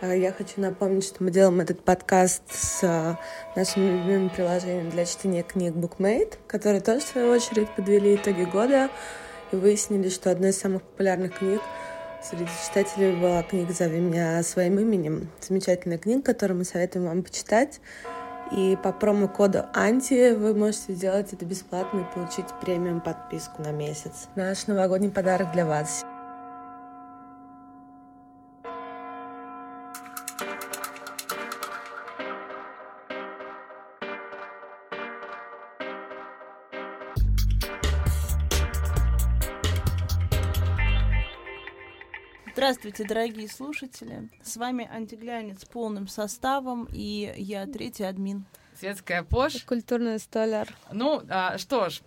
Я хочу напомнить, что мы делаем этот подкаст с нашим любимым приложением для чтения книг Bookmate, которые тоже, в свою очередь, подвели итоги года и выяснили, что одной из самых популярных книг среди читателей была книга «Зови меня своим именем». Замечательная книга, которую мы советуем вам почитать. И по промокоду «Анти» вы можете сделать это бесплатно и получить премиум-подписку на месяц. Наш новогодний подарок для вас. Здравствуйте, дорогие слушатели! С вами «Антиглянец» полным составом, и я третий админ. Светская пош. Культурный столяр. Ну, что ж,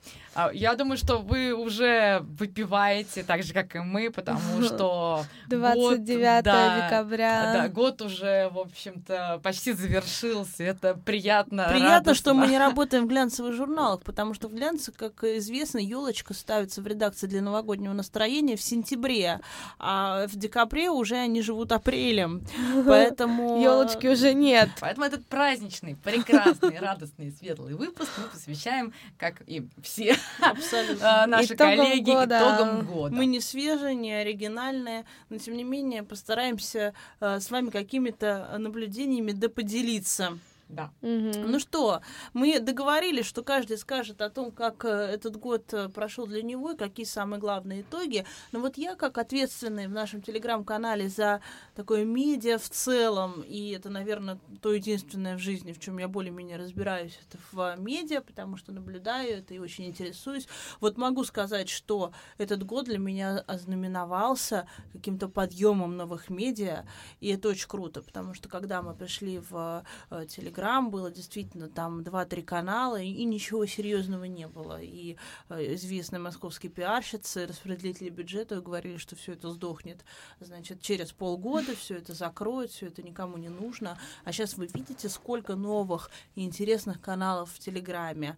я думаю, что вы уже выпиваете так же, как и мы, потому что 29 декабря. Да, год уже, в общем-то, почти завершился. Это приятно. Приятно, радостно, что мы не работаем в глянцевых журналах, потому что в глянце, как известно, елочка ставится в редакции для новогоднего настроения в сентябре, а в декабре уже они живут апрелем. Поэтому елочки уже нет. Поэтому этот праздничный, прекрасный, радостный, светлый выпуск мы посвящаем, как и все наши коллеги, итогам года. Мы не свежие, не оригинальные, но, тем не менее, постараемся с вами какими-то наблюдениями поделиться. Да. Угу. Ну что, мы договорились, что каждый скажет о том, как этот год прошел для него и какие самые главные итоги. Но вот я, как ответственный в нашем телеграм-канале за такое медиа в целом, и это, наверное, то единственное в жизни, в чем я более-менее разбираюсь, это в медиа, потому что наблюдаю это и очень интересуюсь. Вот могу сказать, что этот год для меня ознаменовался каким-то подъемом новых медиа, и это очень круто, потому что когда мы пришли в телеграм, было действительно там 2-3 канала, и ничего серьезного не было. И известные московские пиарщицы, распределители бюджета говорили, что все это сдохнет. Значит, через полгода все это закроют, все это никому не нужно. А сейчас вы видите, сколько новых и интересных каналов в Телеграме,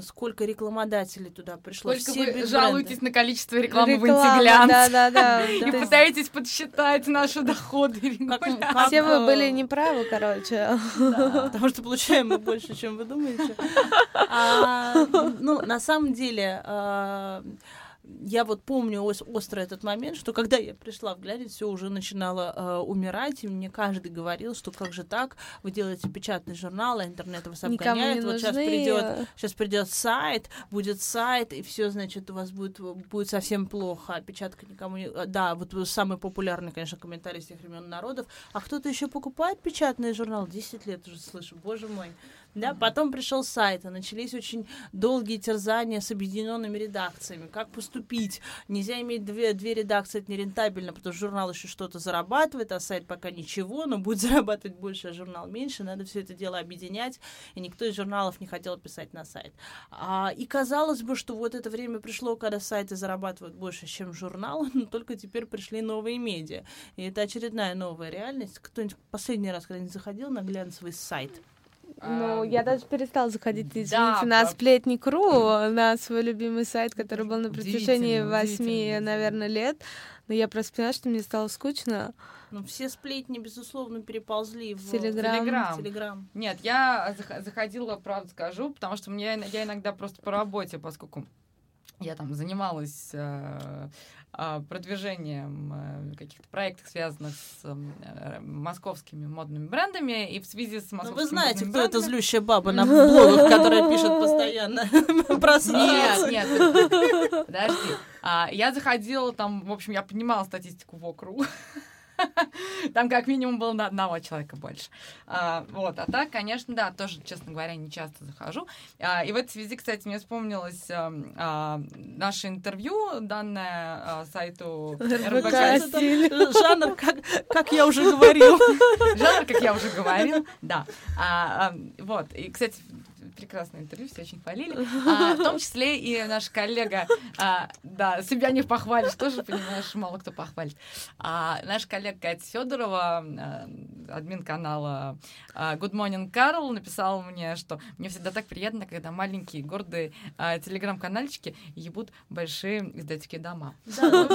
сколько рекламодателей туда пришло. Сколько все вы жалуетесь на количество рекламы в «Антиглянце». Да. И пытаетесь подсчитать наши доходы. Все вы были неправы, короче. Потому что получаем мы больше, чем вы думаете. На самом деле, я вот помню остро этот момент, что когда я пришла в «Глянец», все уже начинало умирать, и мне каждый говорил, что как же так, вы делаете печатный журнал, а интернет вас обгоняет, вот сейчас придет сайт, будет сайт, и все, значит, у вас будет совсем плохо, а печатка никому не... Да, вот самый популярный, конечно, комментарий всех времен народов, а кто-то еще покупает печатный журнал, 10 лет уже слышу, боже мой. Да, потом пришел сайт, и начались очень долгие терзания с объединенными редакциями. Как поступить? Нельзя иметь две редакции, это нерентабельно, потому что журнал еще что-то зарабатывает, а сайт пока ничего, но будет зарабатывать больше, а журнал меньше. Надо все это дело объединять, и никто из журналов не хотел писать на сайт. И казалось бы, что вот это время пришло, когда сайты зарабатывают больше, чем журналы, но только теперь пришли новые медиа. И это очередная новая реальность. Кто-нибудь последний раз когда-нибудь заходил на глянцевый сайт? Ну, я даже перестала заходить, на «Сплетник.ру», на свой любимый сайт, который был на протяжении 8, наверное, лет. Но я просто поняла, что мне стало скучно. Ну, все сплетни, безусловно, переползли в Телеграм. Нет, я заходила, правда скажу, потому что я иногда просто по работе, поскольку я там занималась продвижением каких-то проектов, связанных с московскими модными брендами, и в связи с московскими... Ну, вы знаете, кто эта злющая баба на блогах, которая пишет постоянно про снос? Нет, подожди. Я заходила там, в общем, я понимала статистику в Окру. Там как минимум было на одного человека больше. А так, конечно, да, тоже, честно говоря, не часто захожу. И в этой связи, кстати, мне вспомнилось наше интервью, данное сайту РБК-стиль. Жанр, как я уже говорил. Жанр, как я уже говорил, да. И, кстати, прекрасное интервью, все очень хвалили. В том числе и наш коллега, да, себя не похвалишь, тоже, понимаешь, мало кто похвалит. Наш коллега Катя Федорова, админ канала Good Morning Carl, написала мне, что мне всегда так приятно, когда маленькие гордые телеграм-канальчики ебут большие издательские дома. Да,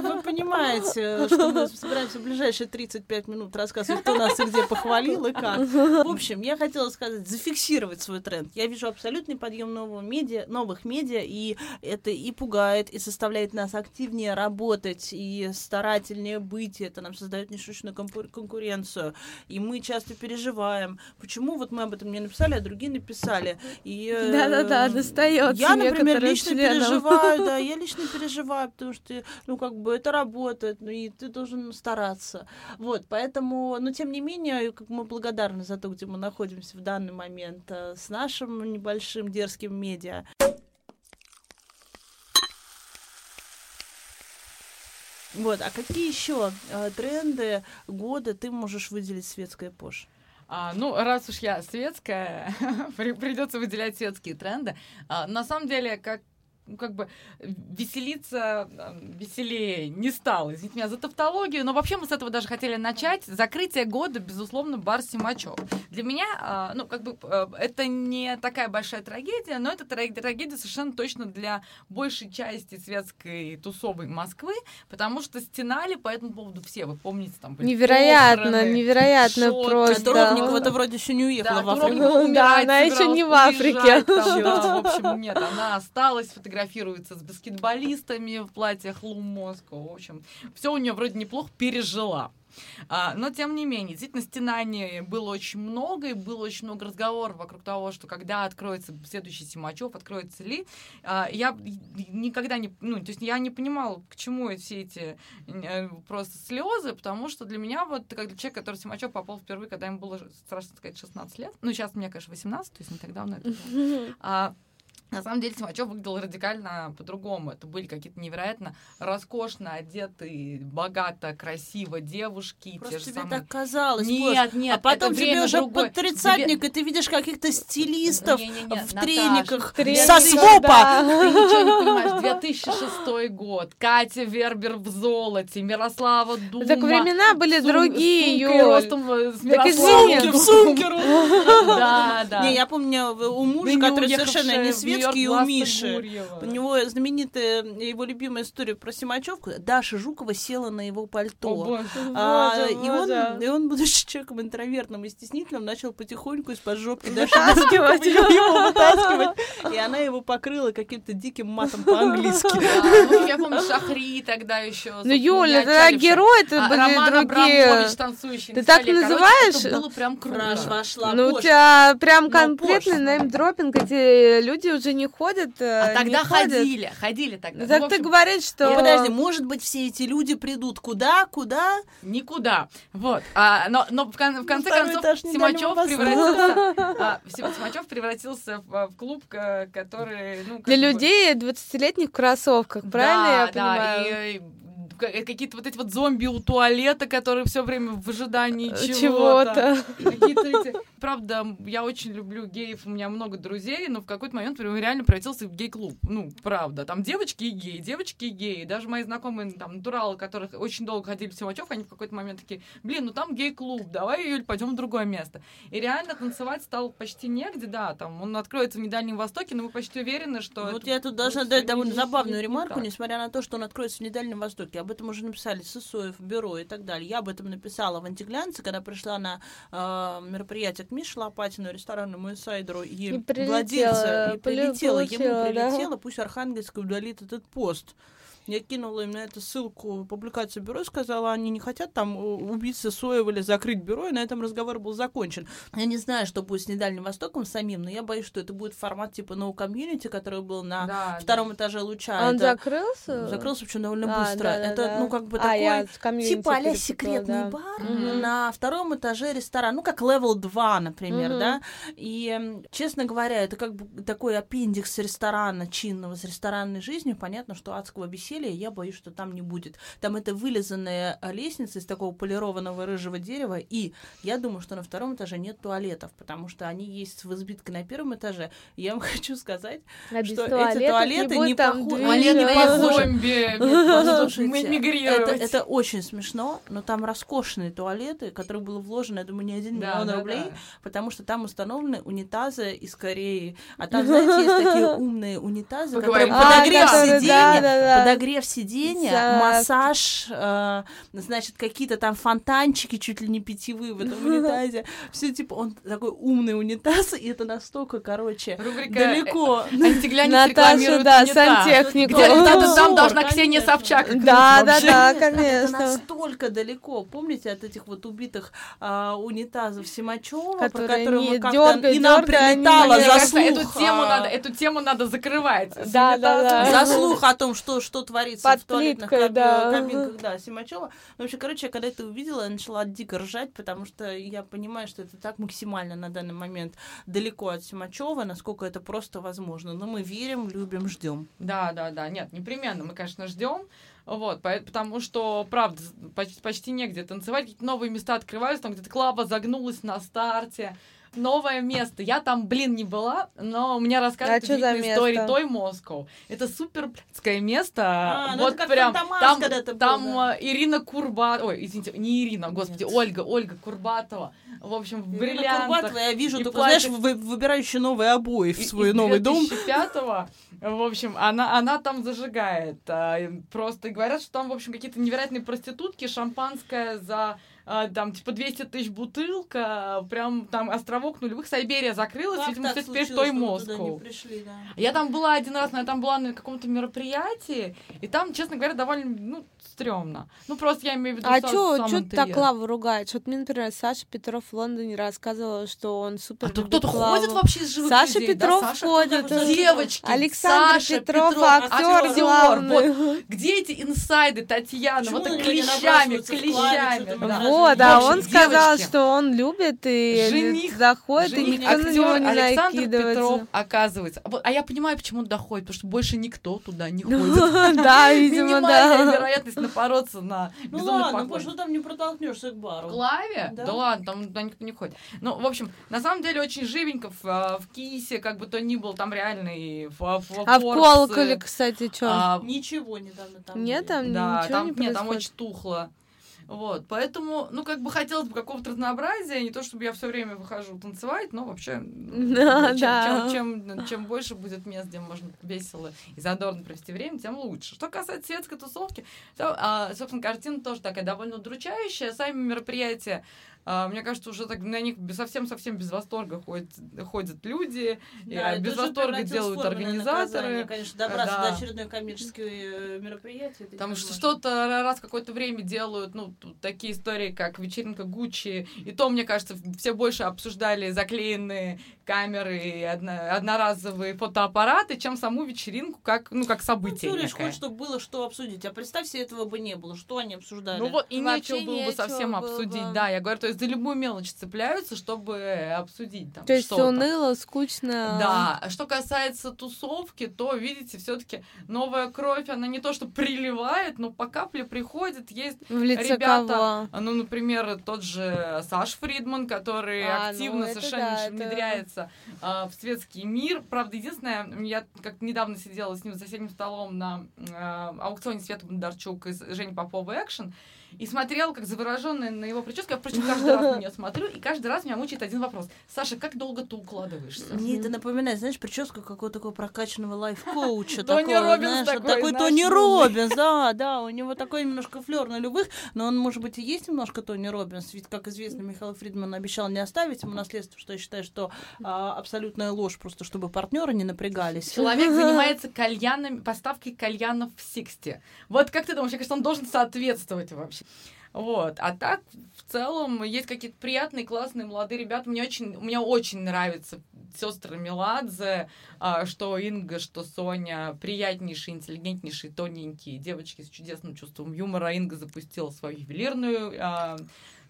вы понимаете, что мы собираемся в ближайшие 35 минут рассказывать, кто нас и где похвалил и как. В общем, я хотела сказать, зафиксировать свой тренд. Я вижу абсолютный подъем новых медиа, и это и пугает, и составляет нас активнее работать, и старательнее быть. Это нам создает нешуточную конкуренцию. И мы часто переживаем, почему вот мы об этом не написали, а другие написали. Да-да-да, достается. Я, например, лично переживаю, да, я лично переживаю, потому что, ну, как бы это работает, ну, и ты должен стараться. Вот, поэтому, но тем не менее, как мы благодарны за то, где мы находимся в данный момент с нашим небольшим дерзким медиа. Вот, а какие еще тренды года ты можешь выделить светская Пош? Ну, раз уж я светская, придется выделять светские тренды. На самом деле, как бы веселиться веселее не стало. Извините меня за тавтологию, но вообще мы с этого даже хотели начать. Закрытие года, безусловно, бар Симачёв. Для меня, ну, как бы, это не такая большая трагедия, но это трагедия совершенно точно для большей части светской тусовой Москвы, потому что стенали по этому поводу все. Вы помните, там были невероятно шоты, просто. Туровникова-то вроде еще не уехала в Африку. Да, она еще не в Африке. В общем, нет, она осталась, фотографировалась, фотографируется с баскетболистами в платьях Лу Москва. В общем, все у нее вроде неплохо, пережила. Но, тем не менее, действительно, стенаний было очень много, и было очень много разговоров вокруг того, что когда откроется следующий Симачёв, откроется ли. Я никогда не... Ну, то есть я не понимала, к чему все эти просто слезы, потому что для меня, вот, как для человека, который в Симачёв попал впервые, когда ему было, страшно сказать, 16 лет. Ну, сейчас мне, конечно, 18, то есть не так давно это было. На самом деле Симачёв выглядел радикально по-другому. Это были какие-то невероятно роскошно одетые, богато, красиво девушки. Просто тебе самые... так казалось. Нет, нет. А потом тебе уже под тридцатник, и ты видишь каких-то стилистов в трениках. Со свопа! Да. Ты ничего не понимаешь. 2006 год. Катя Вербер в золоте. Мирослава Дума. Так времена были другие. Сумки в сумке. Да, да. Не, я помню у мужа, который совершенно не светский, и у Миши. У него знаменитая, его любимая история про Симачёв. Даша Жукова села на его пальто. И он, будучи человеком интровертным и стеснительным, начал потихоньку из-под жопки Даши его вытаскивать. И она его покрыла каким-то диким матом по-английски. Я помню, Шахри тогда еще. Ну, Юля, это герой, это были другие. Ты так называешь? Это было прям круто. Ну, у тебя прям конкретный неймдропинг. Эти люди уже не ходят. А тогда ходили тогда. Так, ну, общем, ты говоришь, что... Подожди, может быть, все эти люди придут куда? Никуда. Вот. Но в конце концов Симачёв превратился в клуб, который... Ну, для людей в 20-летних кроссовках, правильно я понимаю? Да, какие-то вот эти вот зомби у туалета, которые все время в ожидании чего-то. Правда, я очень люблю геев, у меня много друзей, но в какой-то момент реально превратился в гей-клуб. Ну, правда, там девочки и геи. Даже мои знакомые, там, натуралы, которых очень долго ходили в Симачёв, они в какой-то момент такие, ну там гей-клуб, давай, Юль, пойдем в другое место. И реально танцевать стало почти негде, да, там, он откроется в Дальнем Востоке, но мы почти уверены, что... Вот я тут должна дать довольно забавную ремарку, несмотря на то, что он откроется в Дальнем Востоке. Об этом уже написали Сысоев, Бюро и так далее. Я об этом написала в «Антиглянце», когда пришла на мероприятие к Мише Лопатину, ресторанному инсайдеру, и владельца, и прилетела. Ему прилетело, да? Пусть Архангельская удалит этот пост. Я кинула им на эту ссылку, публикацию Бюро, сказала, они не хотят там убить Сысоева или закрыть Бюро, и на этом разговор был закончен. Я не знаю, что будет с Недальним Востоком самим, но я боюсь, что это будет формат типа No Community, который был на втором этаже Луча. Он закрылся? Закрылся, причем довольно быстро. Да. Ну, как бы такой типа а-ля секретный бар на втором этаже ресторана, ну, как Level 2, например, да. И, честно говоря, это как бы такой аппендикс ресторана, чинного, с ресторанной жизнью. Понятно, что адского веселья изделие, я боюсь, что там не будет. Там это вылизанная лестница из такого полированного рыжего дерева, и я думаю, что на втором этаже нет туалетов, потому что они есть в избытке на первом этаже. Я вам хочу сказать, что эти туалеты не похожи. Это очень смешно, но там роскошные туалеты, которые было вложено, я думаю, не 1 миллион рублей, потому что там установлены унитазы из Кореи. А там, знаете, есть такие умные унитазы, которые подогрев сиденья, массаж, значит, какие-то там фонтанчики чуть ли не питьевые в этом унитазе. Все типа, он такой умный унитаз, и это настолько, короче, рубрика далеко. Антиглянец рекламирует сантехнику. Там должна Ксения Собчак. Да, конечно. Это настолько далеко, помните, от этих вот убитых унитазов Симачёва, про которые мы как-то и нам прилетало за слух. Эту тему надо закрывать. Да. За слух о том, что творится под в туалетных кабинках Симачёва. Ну, вообще, короче, когда это увидела, я начала дико ржать, потому что я понимаю, что это так максимально на данный момент далеко от Симачёва, насколько это просто возможно. Но мы верим, любим, ждем. Да. Нет, непременно. Мы, конечно, ждем. Вот, потому что, правда, почти негде танцевать. Какие-то новые места открывались, там где-то клаба загнулась на старте. Новое место. Я там, не была, но у меня рассказывают удивительные истории той Москвы. Это супер блядское место. Вот это прям там, был, да. Ирина Курбатова. Ой, извините, не Ирина, господи, нет. Ольга Курбатова. В общем, в бриллиантах. Ирина Курбатова, я вижу, только, знаешь, выбирающая новые обои в свой новый дом. 2005-го. В общем, она там зажигает. Просто говорят, что там, в общем, какие-то невероятные проститутки, шампанское за... там, типа, 200 тысяч бутылка, прям там островок нулевых, Сайберия закрылась, как видимо, все теперь той Москву. Да. Я там была один раз, но я там была на каком-то мероприятии, и там, честно говоря, довольно, стрёмно. Просто я имею в виду... А чё ты так Клаву ругаешь? Вот мне, например, Саша Петров в Лондоне рассказывала, что он супер... А то кто-то ходит вообще из живых Саша людей? Петров да, Саша ходит. Девочки! Александр Саша Петров, актер главный. Вот. Где эти инсайды, Татьяна? Почему вот так клещами. Да. Он сказал, что он любит, и жених, заходит, и никто актер, на него не накидывается. Александр Петров, оказывается. А я понимаю, почему он доходит, потому что больше никто туда не ходит. Да, видимо, да. Минимальная вероятность напороться на безумный поход. Ну ладно, больше там не протолкнешься к бару. Клаве? Да ладно, там туда никто не ходит. В общем, на самом деле, очень живенько в кисе, как бы то ни было, там реально и форсы. А в колоколе, кстати, что? Ничего недавно там. Нет, там ничего не происходит. Нет, там очень тухло. Вот, поэтому, хотелось бы какого-то разнообразия, не то, чтобы я все время выхожу танцевать, но вообще, чем больше будет мест, где можно весело и задорно провести время, тем лучше. Что касается светской тусовки, то, собственно, картина тоже такая довольно удручающая, сами мероприятия, мне кажется, уже так на них совсем-совсем без восторга ходят люди, да, без восторга делают организаторы. Конечно, добраться до очередной коммерческое мероприятие. Там что-то раз в какое-то время делают, такие истории, как вечеринка Гуччи, и то, мне кажется, все больше обсуждали заклеенные камеры и одноразовые фотоаппараты, чем саму вечеринку, как событие. Всё лишь хоть, чтобы было что обсудить, а представь, если этого бы не было, что они обсуждали? И нечего было бы совсем обсудить, я говорю, то есть за любую мелочь цепляются, чтобы обсудить там что-то. То есть уныло, скучно. Да, что касается тусовки, то, видите, все-таки новая кровь, она не то что приливает, но по капле приходит. Есть в лице ребята, кого? Например, тот же Саш Фридман, который активно совершенно внедряется в светский мир. Правда, единственное, я как-то недавно сидела с ним за соседним столом на аукционе Светы Бондарчук и Жени Попова «Экшен», и смотрела, как завороженная на его прическу. Я, впрочем, каждый раз на нее смотрю, и каждый раз меня мучает один вопрос. Саша, как долго ты укладываешься? Мне это напоминает, знаешь, прическу какого-то такого прокачанного лайф-коуча. Тони Роббинс такой. Тони Роббинс, да, у него такой немножко флёр на любых, но он, может быть, и есть немножко Тони Роббинс, ведь, как известно, Михаил Фридман обещал не оставить ему наследство, что я считаю, что абсолютная ложь, просто чтобы партнеры не напрягались. Человек занимается поставкой кальянов в Сиксте. Вот как ты думаешь, мне кажется, он должен соответствовать вообще. Вот. А так, в целом, есть какие-то приятные, классные, молодые ребята. Мне очень нравятся сестры Меладзе, что Инга, что Соня. Приятнейшие, интеллигентнейшие, тоненькие девочки с чудесным чувством юмора. Инга запустила свою ювелирную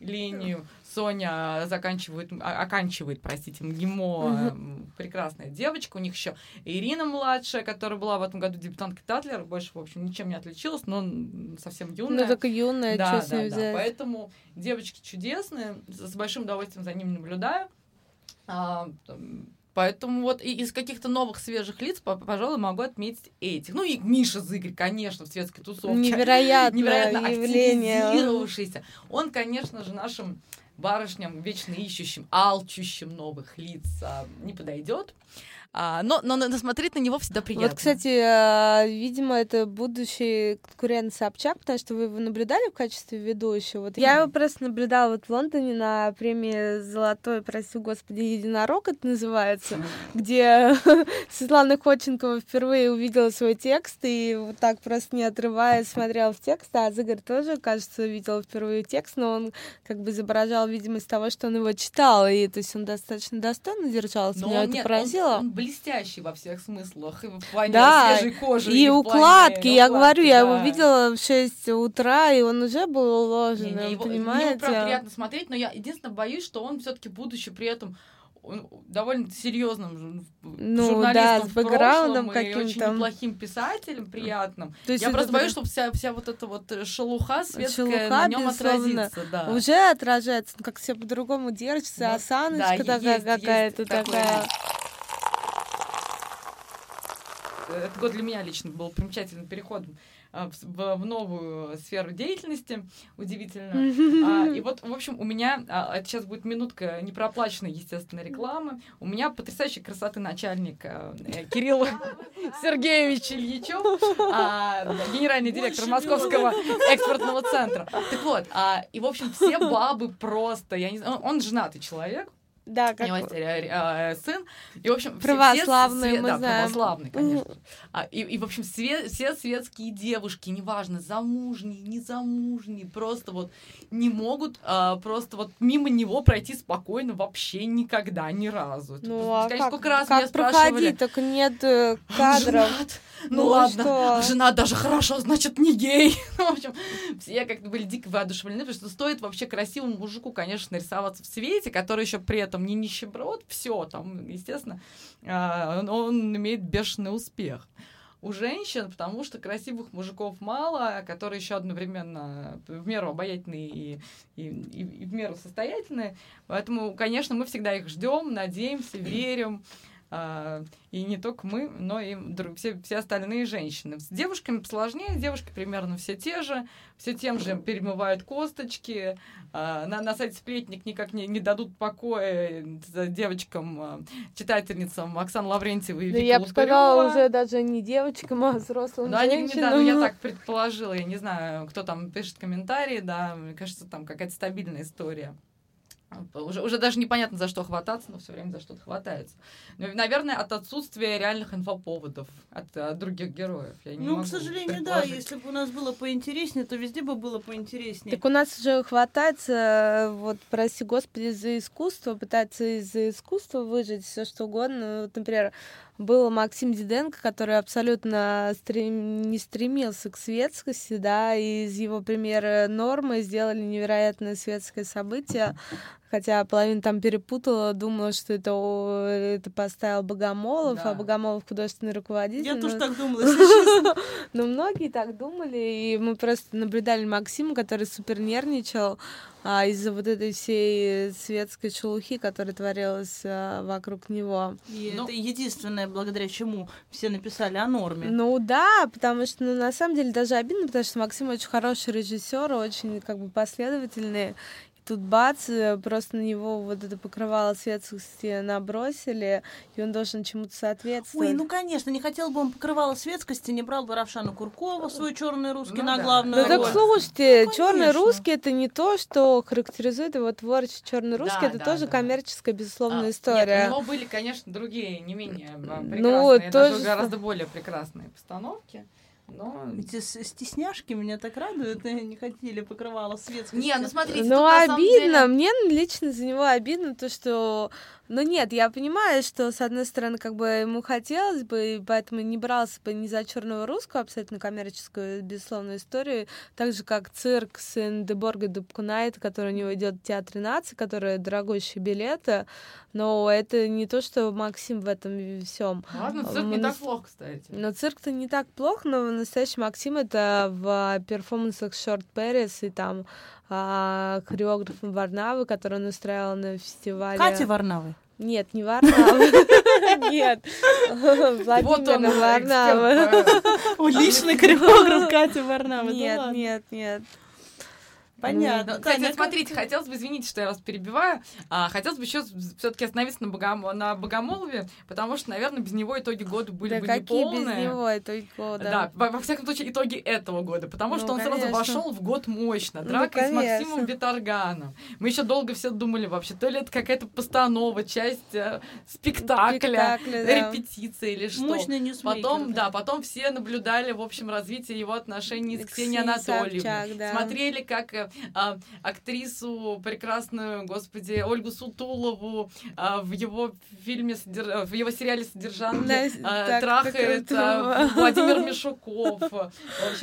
линию. Соня оканчивает МГИМО. Прекрасная девочка. У них еще Ирина младшая, которая была в этом году дебютанткой Татлера. Больше, в общем, ничем не отличилась, но совсем юная. Ну, только юная, да, честно взять. Да. Поэтому девочки чудесные. С большим удовольствием за ними наблюдаю. Поэтому вот из каких-то новых свежих лиц, пожалуй, могу отметить этих. Ну и Миша Зыгорь, конечно, в светской тусовке. Невероятно активизировавшийся. Он, конечно же, нашим барышням, вечно ищущим, алчущим новых лиц не подойдет. Но смотреть на него всегда приятно. Вот, кстати, видимо, это будущий конкурент Собчак, потому что вы его наблюдали в качестве ведущего. Вот я его просто наблюдала вот в Лондоне на премии «Золотой, прости господи, единорог» это называется, где Светлана Ходченкова впервые увидела свой текст и вот так просто не отрываясь смотрела в текст, а Зыгорь тоже, кажется, увидел впервые текст, но он как бы изображал, видимо, из того, что он его читал, и то есть он достаточно достойно держался, меня это поразило. Блестящий во всех смыслах, и в плане свежей кожи. И укладки, я говорю, я его видела в 6 утра, и он уже был уложен, понимаете? Мне правда приятно смотреть, но я единственное боюсь, что он все-таки будучи при этом довольно серьезным журналистом с бэкграундом и очень неплохим писателем, приятным. Я просто боюсь, чтобы вся вот эта вот шелуха светская на нем отразится. Да. Уже отражается, как все по-другому держится, да. Осаночка да, такая какая-то такая. Этот год для меня лично был примечательным переходом в новую сферу деятельности. Удивительно. И вот, в общем, у меня... Это сейчас будет минутка непроплаченной, естественно, рекламы. У меня потрясающей красоты начальник Кирилл Сергеевич Ильичев, генеральный директор Московского экспортного центра. Так вот, и, в общем, все бабы просто... Я не знаю, он женатый человек. Да, как... У него есть сын. И, в общем, православный, мы знаем. Православный, конечно. И, в общем, все светские девушки, неважно, замужние, незамужние, просто вот не могут просто вот мимо него пройти спокойно вообще никогда, ни разу. Ну, а конечно, сколько раз меня спрашивали. Проходи, только нет кадров. Ну ладно, что? Жена даже хорошо, значит, не гей. В общем, все как-то были дико воодушевлены, потому что стоит вообще красивому мужику, конечно, рисоваться в свете, который еще при этом не нищеброд, все там, естественно, он имеет бешеный успех. У женщин, потому что красивых мужиков мало, которые еще одновременно в меру обаятельные и в меру состоятельные. Поэтому, конечно, мы всегда их ждем, надеемся, верим. И не только мы, но и все остальные женщины. С девушками посложнее, девушки примерно все те же, все тем же перемывают косточки. На сайте «Сплетник» никак не дадут покоя девочкам, читательницам Оксана Лаврентьева и Виктория. Я бы сказала, уже даже не девочкам, а взрослым женщинам. Ну, я так предположила, я не знаю, кто там пишет комментарии, да, мне кажется, там какая-то стабильная история. Уже даже непонятно, за что хвататься, но все время за что-то хватается. Но, наверное, от отсутствия реальных инфоповодов от других героев. Я не могу, к сожалению, да. Если бы у нас было поинтереснее, то везде бы было поинтереснее. Так у нас уже хватается, вот, прости господи, за искусство, пытаться из-за искусства выжить все что угодно. Вот, например, был Максим Диденко, который абсолютно не стремился к светскости, да, и из его примера «Нормы» сделали невероятное светское событие. Хотя половина там перепутала, думала, что это поставил Богомолов, да. А Богомолов художественный руководитель. Я тоже так думала, если честно. Но многие так думали, и мы просто наблюдали Максима, который супер нервничал из-за вот этой всей светской шелухи, которая творилась вокруг него. И это единственное, благодаря чему все написали о «Норме». Ну да, потому что на самом деле даже обидно, потому что Максим очень хороший режиссер, очень как бы последовательный. Тут бац, просто на него вот это покрывало светскости набросили, и он должен чему-то соответствовать. Ой, ну конечно, не хотел бы он покрывало светскости, не брал бы Равшану Куркову, свой черный русский на главную роль. Ну так слушайте, черный русский это не то, что характеризует его творчество. Черный русский это тоже коммерческая, безусловно, история. Нет, у него были, конечно, другие, не менее прекрасные, даже гораздо более прекрасные постановки. Но... Эти стесняшки меня так радуют, не хотели покрывало светское. Не, ну смотрите, ну обидно, мне лично за него обидно то, что... Ну нет, я понимаю, что с одной стороны как бы ему хотелось бы, и поэтому не брался бы ни за черную русскую, абсолютно коммерческую, безусловно, историю, так же как цирк Сен-де-Борга Дубкунайт, который у него идет в Театре нации, который дорогущие билеты, но это не то, что Максим в этом всем. Ладно, цирк не так плох, кстати. Но цирк-то не так плох, но настоящий Максим это в перформансах Шорт Пэрис и там хореографом Варнавы, который он устраивал на фестивале... Кати Варнавы? Нет, не Варнавы. Нет. Владимир Варнавы. Уличный хореограф Кати Варнавы. Нет, нет, нет. Понятно. Кстати, смотрите, хотелось бы, извините, что я вас перебиваю, хотелось бы еще все-таки остановиться на Богомолове, потому что, наверное, без него итоги года были бы неполные. Да какие без него итоги года? Да, во всяком случае, итоги этого года, потому что он сразу вошел в год мощно, драка с Максимом Виторганом. Мы еще долго все думали вообще, то ли это какая-то постанова, часть спектакля, репетиция или что. Мощный ньюсмейкер. Потом все наблюдали, в общем, развитие его отношений с Ксенией Анатольевной. Смотрели, как актрису прекрасную, господи, Ольгу Сутулову в его сериале «Содержанки» трахает Владимир Мишуков.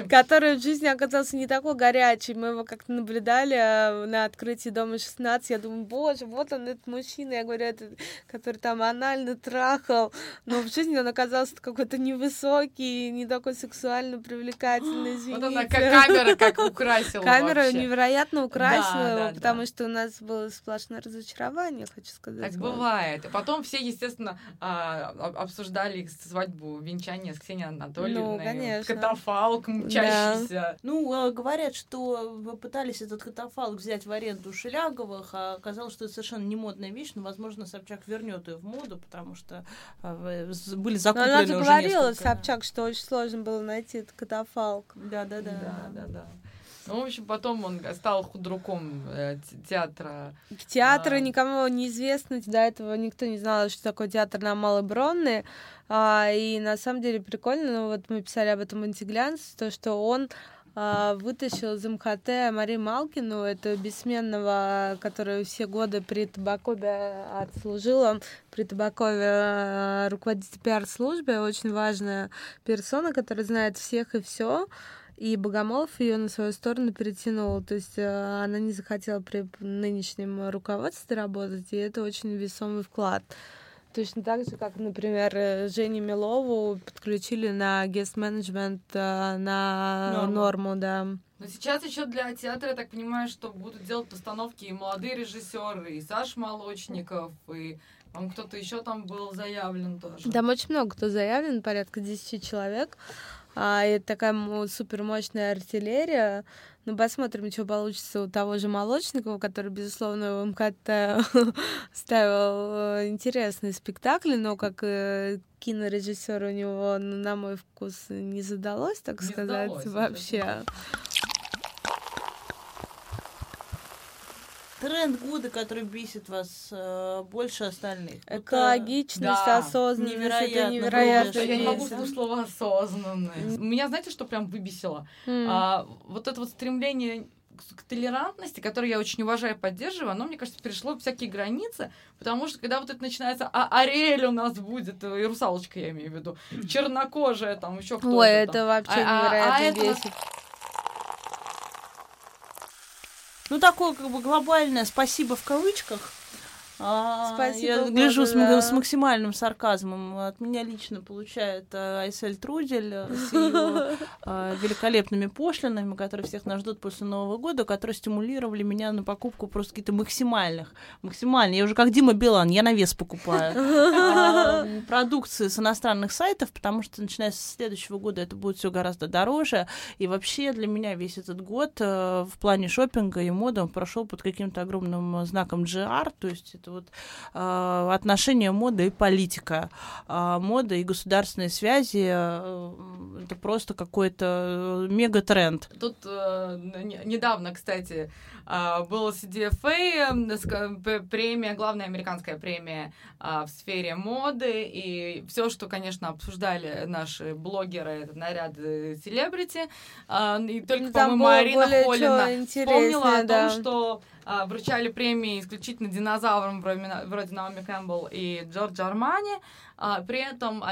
Который в жизни оказался не такой горячий. Мы его как-то наблюдали на открытии Дома 16. Я думаю, боже, вот он, этот мужчина, я говорю, этот, который там анально трахал. Но в жизни он оказался какой-то невысокий, не такой сексуально привлекательный, извините. Вот она, камера как украсила. Камера невероятно украсила его, потому что у нас было сплошное разочарование, хочу сказать. Так бывает. И потом все, естественно, обсуждали их свадьбу, венчание с Ксенией Анатольевной. Ну, конечно. Катафалк мчащийся. Да. Ну, говорят, что пытались этот катафалк взять в аренду у Шеляговых, а оказалось, что это совершенно не модная вещь, но, возможно, Собчак вернет ее в моду, потому что были закуплены уже несколько. Но она говорила, Собчак, что очень сложно было найти этот катафалк. Да. Ну, в общем, потом он стал худруком театра. Театра никому не известно. До этого никто не знал, что такое театр на Малой Бронной. И на самом деле прикольно. Ну, вот мы писали об этом «Антиглянце», то, что он вытащил из МХТ Марию Малкину, эту бессменного, которую все годы при Табакове отслужила. При Табакове руководитель пиар-службы. Очень важная персона, которая знает всех и все. И Богомолов ее на свою сторону перетянул. То есть она не захотела при нынешнем руководстве работать, и это очень весомый вклад. Точно так же, как, например, Женю Милову подключили на гест-менеджмент на Норму, да. Но сейчас еще для театра, я так понимаю, что будут делать постановки и молодые режиссеры, и Саша Молочников, и там кто-то еще там был заявлен тоже. Там очень много кто заявлен, порядка 10 человек. Это такая супермощная артиллерия. Ну, посмотрим, что получится у того же Молочникова, который, безусловно, в МХТ ставил интересные спектакли, но как кинорежиссер у него, на мой вкус, не задалось, так не сказать, удалось, вообще. Тренд года, который бесит вас больше остальных. Экологичность, да, осознанность. Невероятно. Я не могу слушать слово «осознанность». Меня, знаете, что прям выбесило? Вот это вот стремление к толерантности, которую я очень уважаю и поддерживаю, оно, мне кажется, перешло всякие границы, потому что, когда вот это начинается, Ариэль у нас будет, и Русалочка, я имею в виду, чернокожая, там, еще кто-то. Ой, это там вообще невероятно бесит. Ну, такое, как бы, глобальное «спасибо» в кавычках. Спасибо. Я гляжу с максимальным сарказмом. От меня лично получает Айсель Трудель с ее великолепными пошлинами, которые всех нас ждут после Нового года, которые стимулировали меня на покупку просто каких-то максимальных. Я уже как Дима Билан, я на вес покупаю продукции с иностранных сайтов, потому что начиная с следующего года это будет все гораздо дороже. И вообще для меня весь этот год в плане шопинга и моды прошел под каким-то огромным знаком GR, то есть это это вот отношения мода и политика. Мода и государственные связи — это просто какой-то мегатренд. Тут недавно, кстати, был CDFA, премия, главная американская премия в сфере моды, и все, что, конечно, обсуждали наши блогеры, это наряды селебрити. И только, по-моему, Арина Холина вспомнила о том, что вручали премии исключительно динозаврам вроде Наоми Кэмпбелл и Джорджо Армани. При этом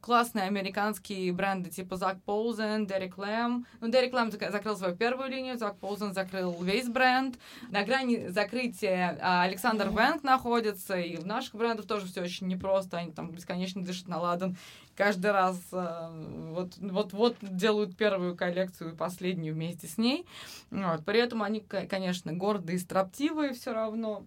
классные американские бренды типа Зак Позен, Дерек Лэм. Ну, Дерек Лэм закрыл свою первую линию, Зак Позен закрыл весь бренд. На грани закрытия Александр Вэнк находится, и в наших брендах тоже все очень непросто. Они там бесконечно дышат на ладан. Каждый раз вот-вот делают первую коллекцию и последнюю вместе с ней. Вот. При этом они, конечно, гордые, строптивые все равно.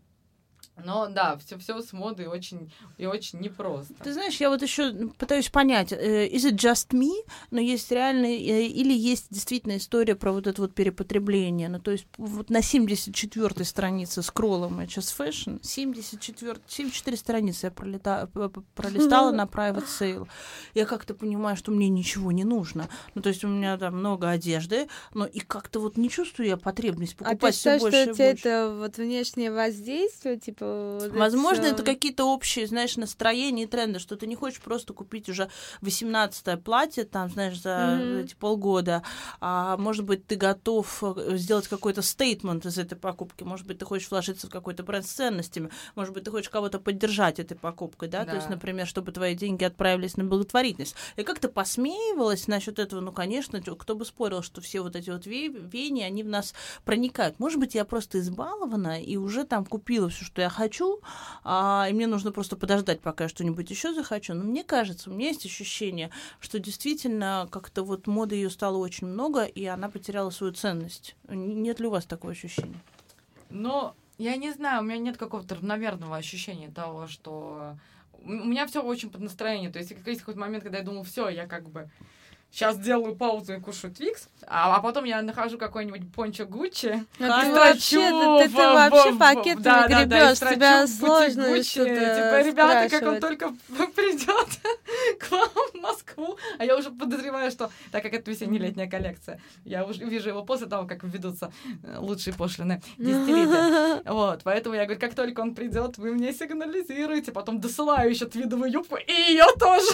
Но да, все с модой очень непросто. Ты знаешь, я вот еще пытаюсь понять, is it just me? Но есть реально, или есть действительно история про вот это вот перепотребление. Ну, то есть вот на 74-й странице скроллом сейчас фэшн, 74 страницы я пролистала на private sale. Я как-то понимаю, что мне ничего не нужно. Ну, то есть у меня там много одежды, но и как-то вот не чувствую я потребность покупать все больше и больше. А ты считаешь, что это вот внешнее воздействие, типа... Возможно, это какие-то общие, знаешь, настроения и тренды, что ты не хочешь просто купить уже 18-е платье, там, знаешь, за эти полгода, а может быть, ты готов сделать какой-то стейтмент из этой покупки, может быть, ты хочешь вложиться в какой-то бренд с ценностями, может быть, ты хочешь кого-то поддержать этой покупкой, да, то есть, например, чтобы твои деньги отправились на благотворительность. И как-то посмеивалась насчет этого, ну, конечно, кто бы спорил, что все вот эти вот веяния, они в нас проникают. Может быть, я просто избалована и уже там купила все, что я хочу, и мне нужно просто подождать, пока я что-нибудь еще захочу. Но мне кажется, у меня есть ощущение, что действительно как-то вот моды ее стало очень много, и она потеряла свою ценность. Нет ли у вас такого ощущения? Ну, я не знаю, у меня нет какого-то равномерного ощущения того, что... У меня все очень под настроение. То есть есть какой-то момент, когда я думала, все, я как бы... Сейчас делаю паузу и кушу Твикс, а потом я нахожу какой-нибудь пончо Гуччи. Ты вообще пакетами гребёшь, тебя сложно что-то типа, ребята, как он только придет к вам в Москву. А я уже подозреваю, что, так как это весенне-летняя коллекция, я уже вижу его после того, как введутся лучшие пошлины десятилетия. Вот, поэтому я говорю, как только он придет, вы мне сигнализируете, потом досылаю еще твидовую юбку и ее тоже.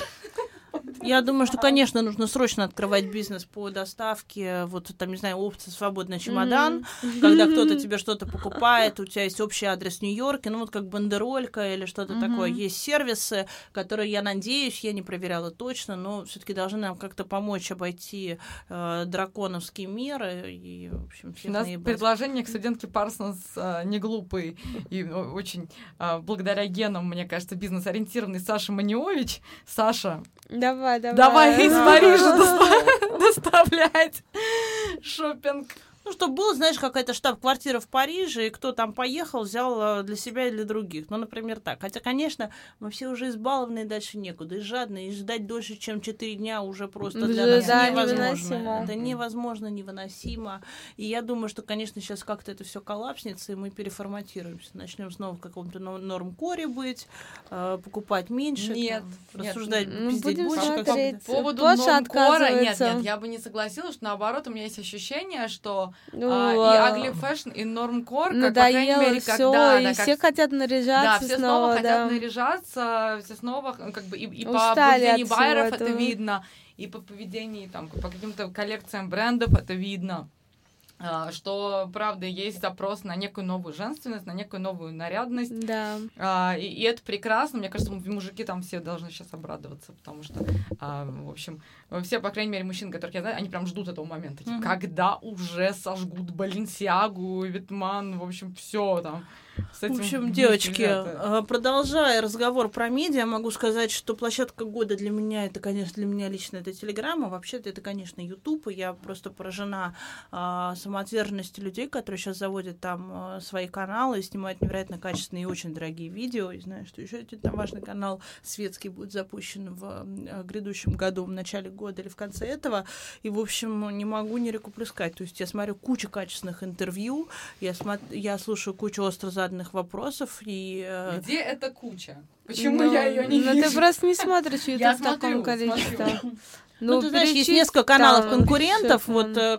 Я думаю, что, конечно, нужно срочно открывать бизнес по доставке, вот там, не знаю, опция «Свободный чемодан», когда кто-то тебе что-то покупает, у тебя есть общий адрес в Нью-Йорке, ну вот как бандеролька или что-то такое. Есть сервисы, которые, я надеюсь, я не проверяла точно, но все-таки должны нам как-то помочь обойти драконовские меры. И, в общем, у нас предложение к студентке Парсонс не глупый и очень, благодаря генам, мне кажется, бизнес-ориентированный Саша Маниович. Саша... Давай из Парижа доставлять шопинг. Ну, чтобы было, знаешь, какая-то штаб-квартира в Париже, и кто там поехал, взял для себя и для других. Ну, например, так. Хотя, конечно, мы все уже избалованные, дальше некуда, и жадные, и ждать дольше, чем 4 дня уже просто для нас невозможно. Это невозможно, невыносимо. И я думаю, что, конечно, сейчас как-то это все коллапснется, и мы переформатируемся. Начнем снова в каком-то норм-коре быть, покупать меньше, рассуждать, пиздеть больше. По поводу норм-кора, нет, я бы не согласилась, что, наоборот, у меня есть ощущение, что и ugly fashion, и нормкор, как, по крайней мере, когда... Да, все хотят наряжаться снова, хотят наряжаться, все снова, как бы, и по поведению байеров это видно, и по поведению, там, по каким-то коллекциям брендов это видно, что, правда, есть запрос на некую новую женственность, на некую новую нарядность. Да. И это прекрасно. Мне кажется, мужики там все должны сейчас обрадоваться, потому что, в общем, все, по крайней мере, мужчины, которых я знаю, они прям ждут этого момента. Типа, когда уже сожгут Баленсиагу, Витман, в общем, все там. В общем, девочки, продолжая разговор про медиа, могу сказать, что площадка года для меня, это, конечно, для меня лично это Телеграм, а вообще-то это, конечно, Ютуб, и я просто поражена самоотверженностью людей, которые сейчас заводят там свои каналы и снимают невероятно качественные и очень дорогие видео. И знаю, что еще один там важный канал светский будет запущен в грядущем году, в начале года или в конце этого, и, в общем, не могу не рукоплескать. То есть я смотрю кучу качественных интервью, я слушаю кучу остро задуманных заданных вопросов. И... Где эта куча? Почему я ее не вижу? Ну, ты просто не смотришь YouTube в таком количестве. Ну, ты знаешь, есть несколько каналов конкурентов,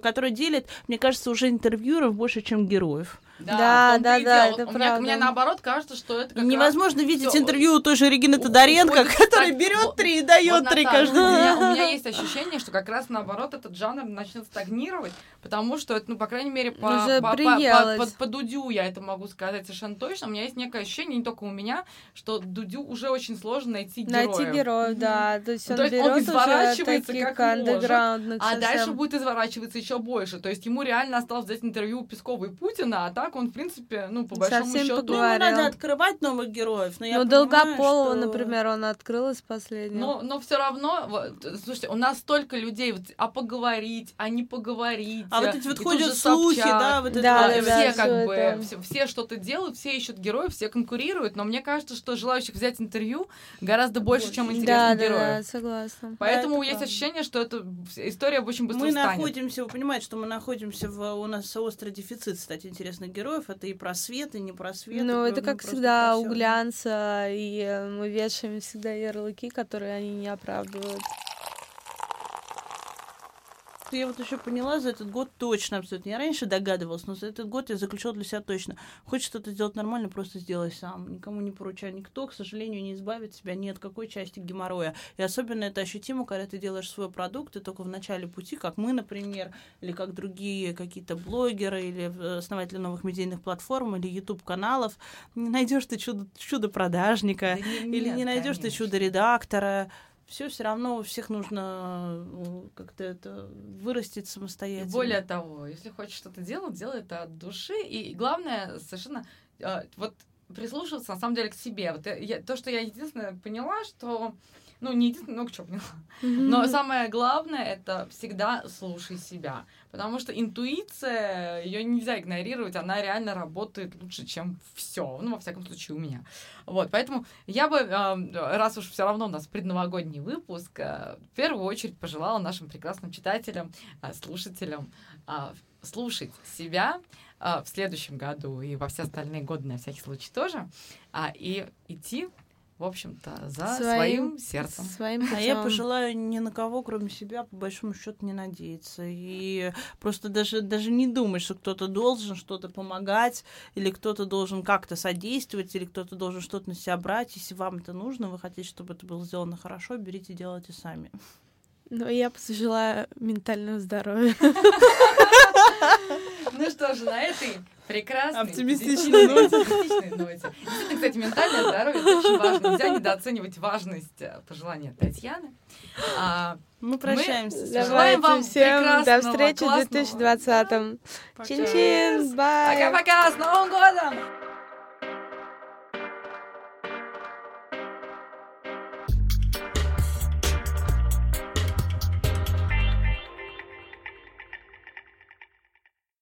которые делят, мне кажется, уже интервьюеров больше, чем героев. Да, это правда. Мне наоборот кажется, что это как невозможно раз... видеть всё. Интервью той же Регины Тодоренко, которая берет три и дает три каждому. У меня есть ощущение, что как раз наоборот этот жанр начнет стагнировать, потому что это, ну, по крайней мере, по Дудю я это могу сказать совершенно точно. У меня есть некое ощущение, не только у меня, что Дудю уже очень сложно найти героев. Да. То есть он изворачивается как может, а дальше будет изворачиваться еще больше. То есть ему реально осталось взять интервью Пескова и Путина, а так он, в принципе, ну, по большому счету... Поговорил. Ему надо открывать новых героев. Но я Долгополова, что... например, он открыл из последнего. Но все равно, слушайте, у нас столько людей, вот, а поговорить, а не поговорить. А вот эти вот ходят слухи, Собчак, да? Вот все как бы, это... все что-то делают, все ищут героев, все конкурируют, но мне кажется, что желающих взять интервью гораздо больше, чем интересных героев. Да, согласна. Поэтому есть ощущение, что эта история очень быстро встанет. Вы понимаете, что мы находимся, у нас острый дефицит, кстати, интересных героев, это и просвет, и не просвет. Ну, это как всегда у глянца, и мы вешаем всегда ярлыки, которые они не оправдывают. Я вот еще поняла за этот год точно абсолютно. Я раньше догадывалась, но за этот год я заключила для себя точно. Хочешь что-то сделать нормально, просто сделай сам. Никому не поручай, никто, к сожалению, не избавит себя ни от какой части геморроя. И особенно это ощутимо, когда ты делаешь свой продукт, и только в начале пути, как мы, например, или как другие какие-то блогеры, или основатели новых медийных платформ, или YouTube-каналов, не найдешь ты чудо-продажника, или не найдешь ты чудо-редактора. Все равно у всех нужно как-то это вырастить самостоятельно. И более того, если хочешь что-то делать, делай это от души. И главное, совершенно вот прислушиваться на самом деле к себе. Вот то, что я единственное поняла, что... Ну, не единственное, ну, к чему поняла. Но самое главное, это всегда слушай себя. Потому что интуиция, ее нельзя игнорировать, она реально работает лучше, чем все. Ну, во всяком случае, у меня. Вот, поэтому я бы, раз уж все равно у нас предновогодний выпуск, в первую очередь пожелала нашим прекрасным читателям, слушателям слушать себя в следующем году и во все остальные годы, на всякий случай, тоже, и идти, в общем-то, за своим сердцем. А я пожелаю ни на кого, кроме себя, по большому счету, не надеяться. И просто даже не думать, что кто-то должен что-то помогать, или кто-то должен как-то содействовать, или кто-то должен что-то на себя брать. Если вам это нужно, вы хотите, чтобы это было сделано хорошо, берите, делайте сами. Ну, я пожелаю ментального здоровья. Ну что же, на этой прекрасной, оптимистичной ноте. Действительно, кстати, ментальное здоровье очень важно. Нельзя недооценивать важность пожелания Татьяны. Мы прощаемся. Желаем вам всем до встречи в 2020-м. Чин-чин! Пока-пока! С Новым годом!